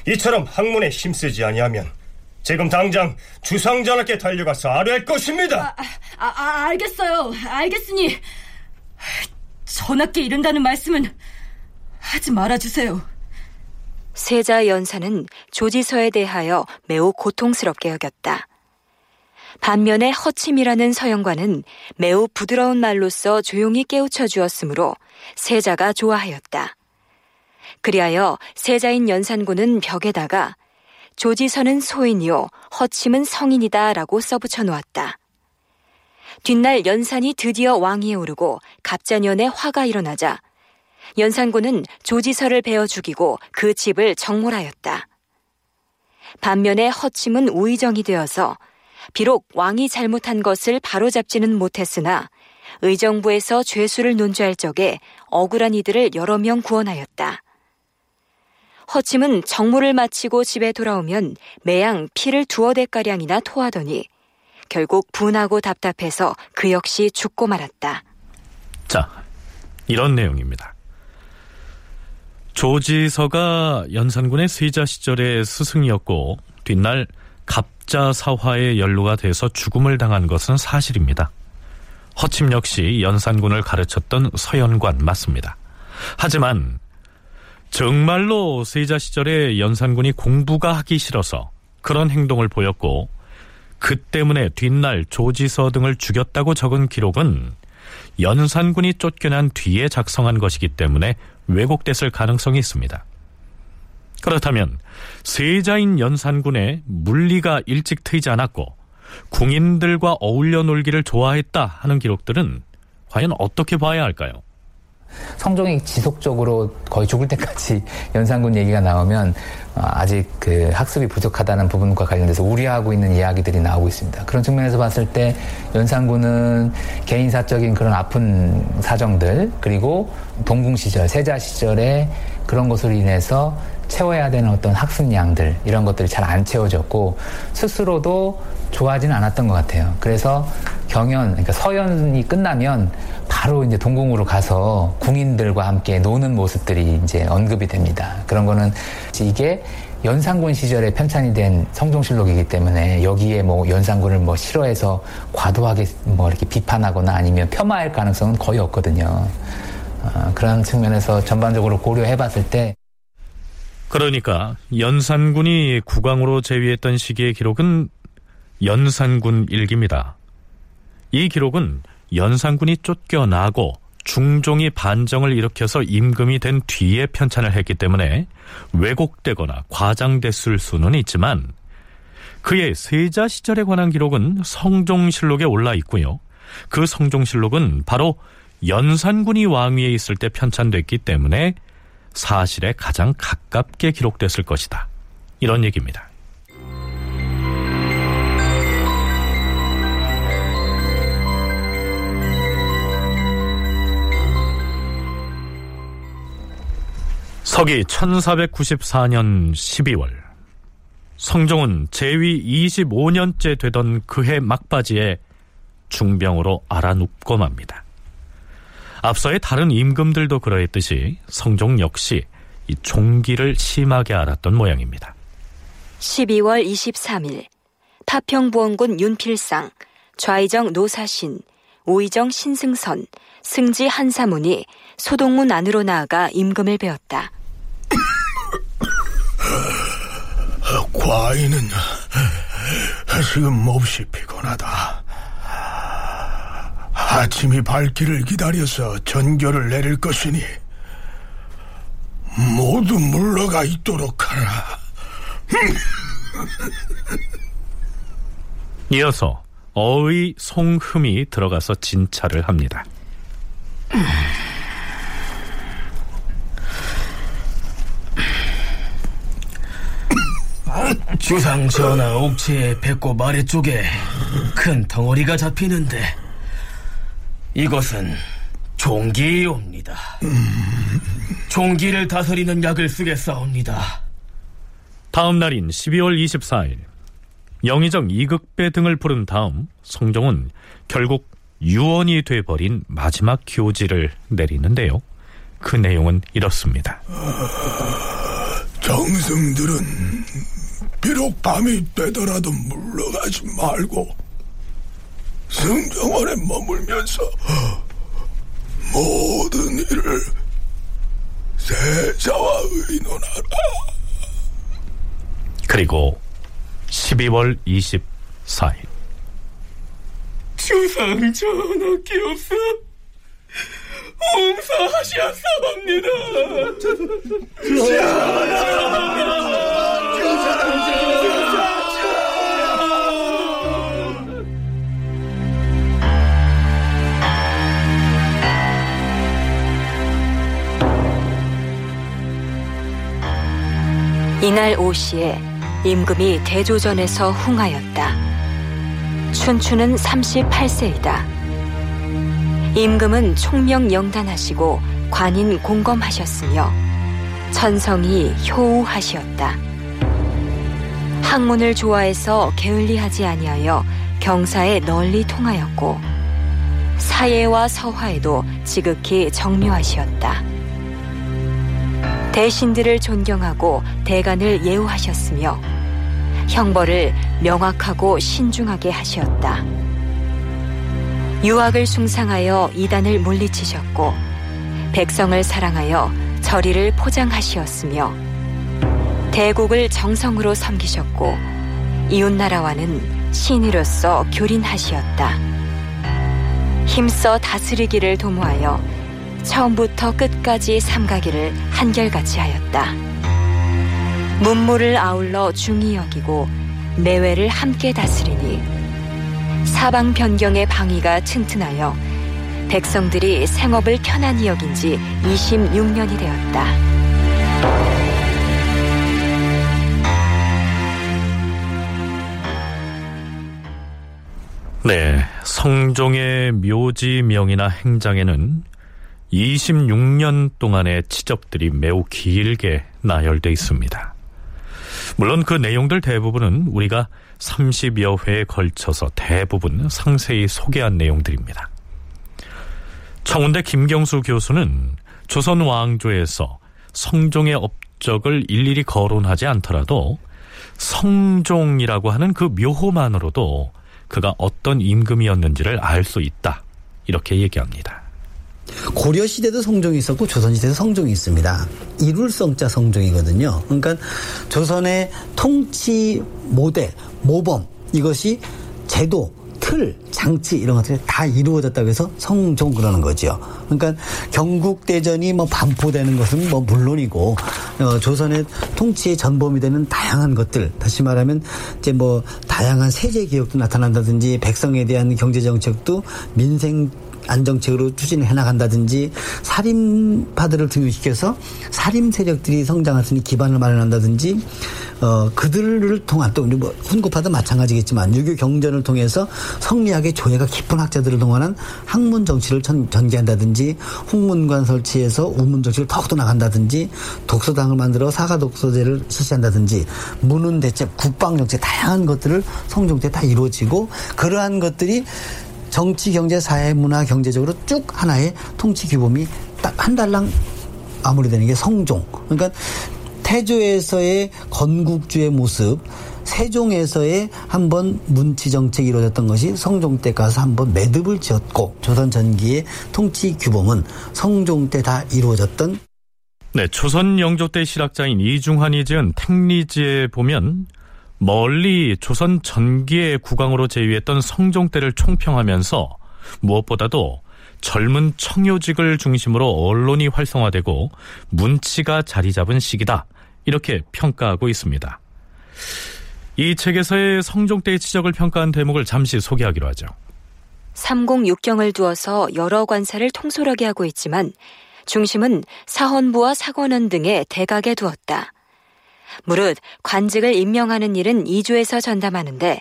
이처럼 학문에 힘쓰지 아니하면 지금 당장 주상전하께 달려가서 아뢰할 것입니다. 알겠어요. 알겠으니 전하께 이른다는 말씀은 하지 말아주세요. 세자 연산은 조지서에 대하여 매우 고통스럽게 여겼다. 반면에 허침이라는 서영관은 매우 부드러운 말로써 조용히 깨우쳐 주었으므로 세자가 좋아하였다. 그리하여 세자인 연산군은 벽에다가 조지서는 소인이요 허침은 성인이다 라고 써붙여 놓았다. 뒷날 연산이 드디어 왕위에 오르고 갑자년에 화가 일어나자 연산군은 조지서를 베어 죽이고 그 집을 정몰하였다. 반면에 허침은 우의정이 되어서 비록 왕이 잘못한 것을 바로잡지는 못했으나 의정부에서 죄수를 논죄할 적에 억울한 이들을 여러 명 구원하였다. 허침은 정몰을 마치고 집에 돌아오면 매양 피를 두어 대가량이나 토하더니 결국 분하고 답답해서 그 역시 죽고 말았다. 자, 이런 내용입니다. 조지서가 연산군의 세자 시절의 스승이었고 뒷날 갑자사화의 연루가 돼서 죽음을 당한 것은 사실입니다. 허침 역시 연산군을 가르쳤던 서연관 맞습니다. 하지만 정말로 세자 시절에 연산군이 공부가 하기 싫어서 그런 행동을 보였고 그 때문에 뒷날 조지서 등을 죽였다고 적은 기록은 연산군이 쫓겨난 뒤에 작성한 것이기 때문에 왜곡됐을 가능성이 있습니다. 그렇다면 세자인 연산군의 물리가 일찍 트이지 않았고 궁인들과 어울려 놀기를 좋아했다 하는 기록들은 과연 어떻게 봐야 할까요? 성종이 지속적으로 거의 죽을 때까지 연산군 얘기가 나오면 아직 그 학습이 부족하다는 부분과 관련돼서 우려하고 있는 이야기들이 나오고 있습니다. 그런 측면에서 봤을 때 연산군은 개인사적인 그런 아픈 사정들, 그리고 동궁 시절, 세자 시절에 그런 것으로 인해서 채워야 되는 어떤 학습량들, 이런 것들이 잘 안 채워졌고 스스로도 좋아하지는 않았던 것 같아요. 그래서 경연, 그러니까 서연이 끝나면 바로 이제 동궁으로 가서 궁인들과 함께 노는 모습들이 이제 언급이 됩니다. 그런 거는 이게 연산군 시절에 편찬이 된 성종실록이기 때문에 여기에 뭐 연산군을 뭐 싫어해서 과도하게 뭐 이렇게 비판하거나 아니면 폄하할 가능성은 거의 없거든요. 그런 측면에서 전반적으로 고려해봤을 때. 그러니까 연산군이 국왕으로 재위했던 시기의 기록은 연산군 일기입니다. 이 기록은 연산군이 쫓겨나고 중종이 반정을 일으켜서 임금이 된 뒤에 편찬을 했기 때문에 왜곡되거나 과장됐을 수는 있지만, 그의 세자 시절에 관한 기록은 성종실록에 올라 있고요. 그 성종실록은 바로 연산군이 왕위에 있을 때 편찬됐기 때문에 사실에 가장 가깝게 기록됐을 것이다, 이런 얘기입니다. 서기 1494년 12월, 성종은 재위 25년째 되던 그해 막바지에 중병으로 앓아눕고 맙니다. 앞서의 다른 임금들도 그러했듯이 성종 역시 이 종기를 심하게 앓았던 모양입니다. 12월 23일 파평부원군 윤필상, 좌의정 노사신, 우의정 신승선, 승지 한사문이 소동문 안으로 나아가 임금을 배웠다. 과인은 지금 몹시 피곤하다. 아침이 밝기를 기다려서 전교를 내릴 것이니 모두 물러가 있도록 하라. 이어서 어의 송흠이 들어가서 진찰을 합니다. 주상 전하 옥체의 배꼽 아래쪽에 큰 덩어리가 잡히는데 이것은 종기옵니다. 종기를 다스리는 약을 쓰겠사옵니다. 다음 날인 12월 24일 영의정 이극배 등을 부른 다음 성종은 결국 유언이 돼버린 마지막 교지를 내리는데요, 그 내용은 이렇습니다. 정승들은 비록 밤이 되더라도 물러가지 말고 성정원에 머물면서 모든 일을 세자와 의논하라. 그리고 12월 24일 주상 전하께서 옹사하시옵사옵니다. 이날 5시에 임금이 대조전에서 흥하였다. 춘추는 38세이다. 임금은 총명 영단하시고 관인 공검하셨으며 천성이 효우하시었다. 학문을 좋아해서 게을리하지 아니하여 경사에 널리 통하였고 사예와 서화에도 지극히 정묘하시었다. 대신들을 존경하고 대간을 예우하셨으며 형벌을 명확하고 신중하게 하시었다. 유학을 숭상하여 이단을 물리치셨고 백성을 사랑하여 절의를 포장하시었으며 대국을 정성으로 섬기셨고 이웃나라와는 신의로서 교린하시었다. 힘써 다스리기를 도모하여 처음부터 끝까지 삼가기를 한결같이 하였다. 문무를 아울러 중히 여기고 내외를 함께 다스리니 사방 변경의 방위가 튼튼하여 백성들이 생업을 편안히 여긴 지 26년이 되었다. 네, 성종의 묘지명이나 행장에는 26년 동안의 치적들이 매우 길게 나열되어 있습니다. 물론 그 내용들 대부분은 우리가 30여 회에 걸쳐서 대부분 상세히 소개한 내용들입니다. 청운대 김경수 교수는 조선 왕조에서 성종의 업적을 일일이 거론하지 않더라도 성종이라고 하는 그 묘호만으로도 그가 어떤 임금이었는지를 알 수 있다, 이렇게 얘기합니다. 고려시대도 성종이 있었고 조선시대도 성종이 있습니다. 이룰성자 성종이거든요. 그러니까 조선의 통치 모대, 모범, 이것이 제도, 틀, 장치 이런 것들이 다 이루어졌다고 해서 성종 그러는 거죠. 그러니까 경국대전이 반포되는 것은 물론이고 조선의 통치의 전범이 되는 다양한 것들, 다시 말하면 이제 다양한 세제 개혁도 나타난다든지 백성에 대한 경제 정책도 민생 안정책으로 추진해 나간다든지 살인파들을 등용시켜서 살인 세력들이 성장할 수 있는 기반을 마련한다든지 그들을 통한 또 훈구파도 마찬가지겠지만 유교 경전을 통해서 성리학의 조예가 깊은 학자들을 동원한 학문 정치를 전개한다든지 홍문관 설치해서 우문 정치를 더욱더 나간다든지 독서당을 만들어 사가 독서제를 실시한다든지 문운 대책, 국방 정책 다양한 것들을 성종 때 다 이루어지고 그러한 것들이 정치, 경제, 사회, 문화, 경제적으로 쭉 하나의 통치 규범이 딱 한 달랑 마무리되는 게 성종. 그러니까 태조에서의 건국주의 모습, 세종에서의 한번 문치 정책이 이루어졌던 것이 성종 때 가서 한번 매듭을 지었고 조선 전기의 통치 규범은 성종 때 다 이루어졌던. 네, 조선 영조 때 실학자인 이중환이 지은 택리지에 보면 멀리 조선 전기의 국왕으로 제위했던 성종 때를 총평하면서 무엇보다도 젊은 청요직을 중심으로 언론이 활성화되고 문치가 자리 잡은 시기다, 이렇게 평가하고 있습니다. 이 책에서의 성종 때의 치적을 평가한 대목을 잠시 소개하기로 하죠. 삼공육경을 두어서 여러 관사를 통솔하게 하고 있지만 중심은 사헌부와 사관원 등의 대각에 두었다. 무릇 관직을 임명하는 일은 이조에서 전담하는데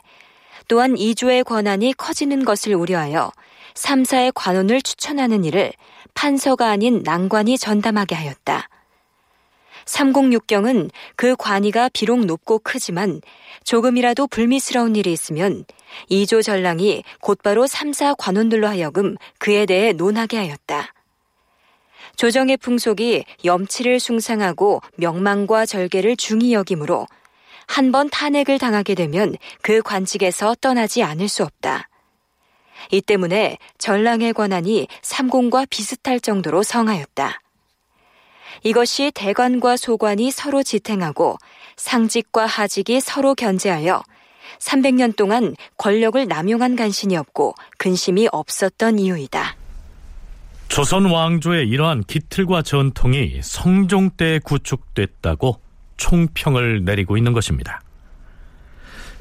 또한 이조의 권한이 커지는 것을 우려하여 3사의 관원을 추천하는 일을 판서가 아닌 난관이 전담하게 하였다. 삼공육경은 그 관위가 비록 높고 크지만 조금이라도 불미스러운 일이 있으면 이조 전랑이 곧바로 3사 관원들로 하여금 그에 대해 논하게 하였다. 조정의 풍속이 염치를 숭상하고 명망과 절개를 중히 여김으로 한 번 탄핵을 당하게 되면 그 관직에서 떠나지 않을 수 없다. 이 때문에 전랑의 권한이 삼공과 비슷할 정도로 성하였다. 이것이 대관과 소관이 서로 지탱하고 상직과 하직이 서로 견제하여 300년 동안 권력을 남용한 간신이 없고 근심이 없었던 이유이다. 조선 왕조의 이러한 기틀과 전통이 성종 때 구축됐다고 총평을 내리고 있는 것입니다.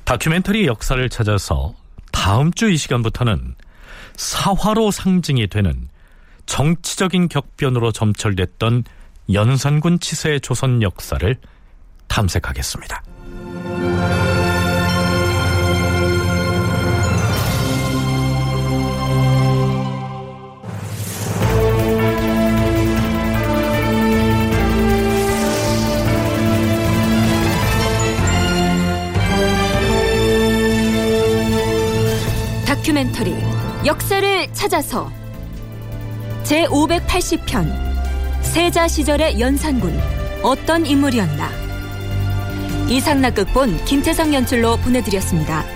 다큐멘터리 역사를 찾아서 다음 주 이 시간부터는 사화로 상징이 되는 정치적인 격변으로 점철됐던 연산군 치세의 조선 역사를 탐색하겠습니다. 다큐멘터리 역사를 찾아서 제580편 세자 시절의 연산군, 어떤 인물이었나. 이상락 극본, 김태성 연출로 보내드렸습니다.